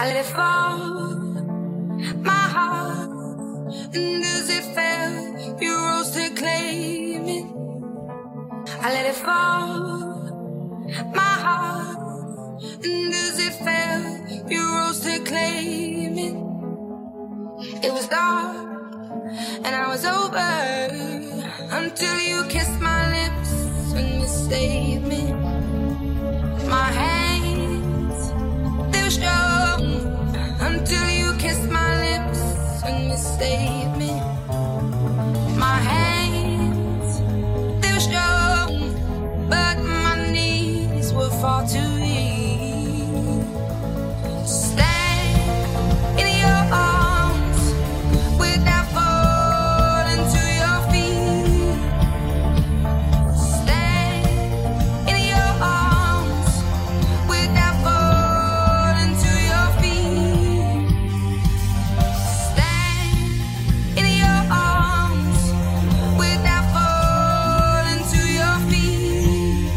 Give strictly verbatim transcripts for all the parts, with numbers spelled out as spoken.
I let it fall, my heart, and as it fell, you rose to claim it. I let it fall, my heart, and as it fell, you rose to claim it. It was dark, and I was over, until you kissed my lips and you saved me. My hands, they're strong, until you kiss my lips and you save me. My hands, they're strong, but my knees will fall to you. Stand in your arms without falling to your feet. Stand in your arms without falling to your feet. In your arms, without falling to your feet.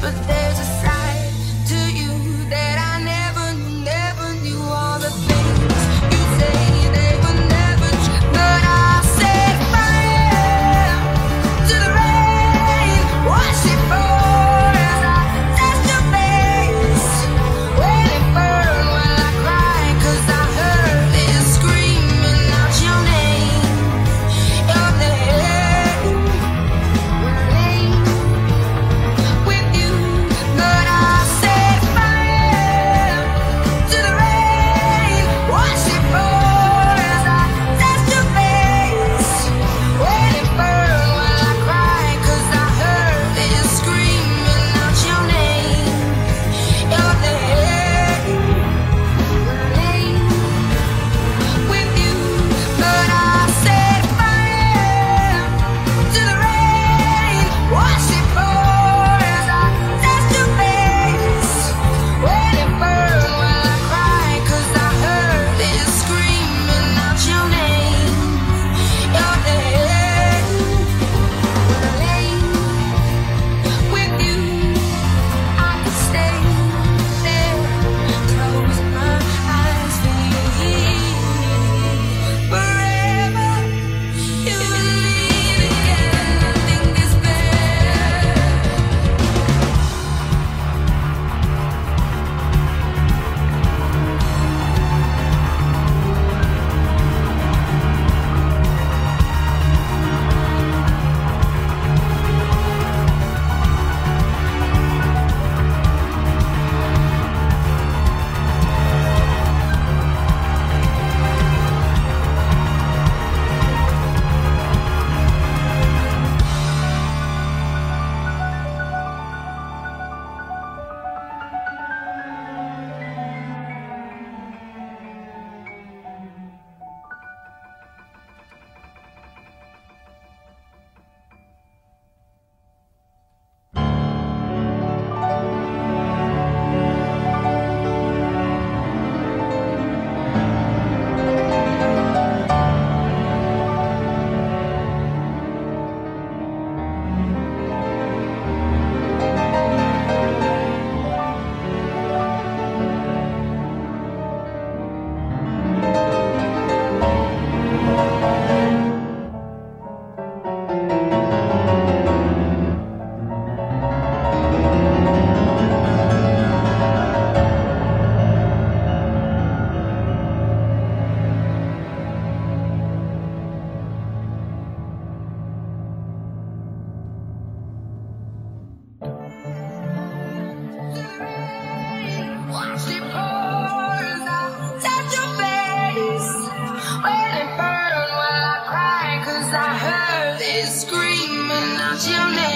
But there's a side to you that I never, never knew. All the things you say they were never true, but I set fire to the rain, watch it pour as I touch your face. When it burned, well I cried, 'cause I heard it screaming out your name, your name, my name. With you, but I set fire to the rain, watch it pour as I touch your face. When it burned, well I cried, 'cause I heard it screaming out your name, your name, my name. With you, but I set fire to the rain, watch it pour as I touch your face. When it burned, well I cried, 'cause I heard it screaming out your name, your name, my name. With you, I could stay there, close my eyes for you here forever. You and me together, nothing is better. Watch it pour as I touch your face. When it burned, well I cried, 'cause I heard it screaming out your name.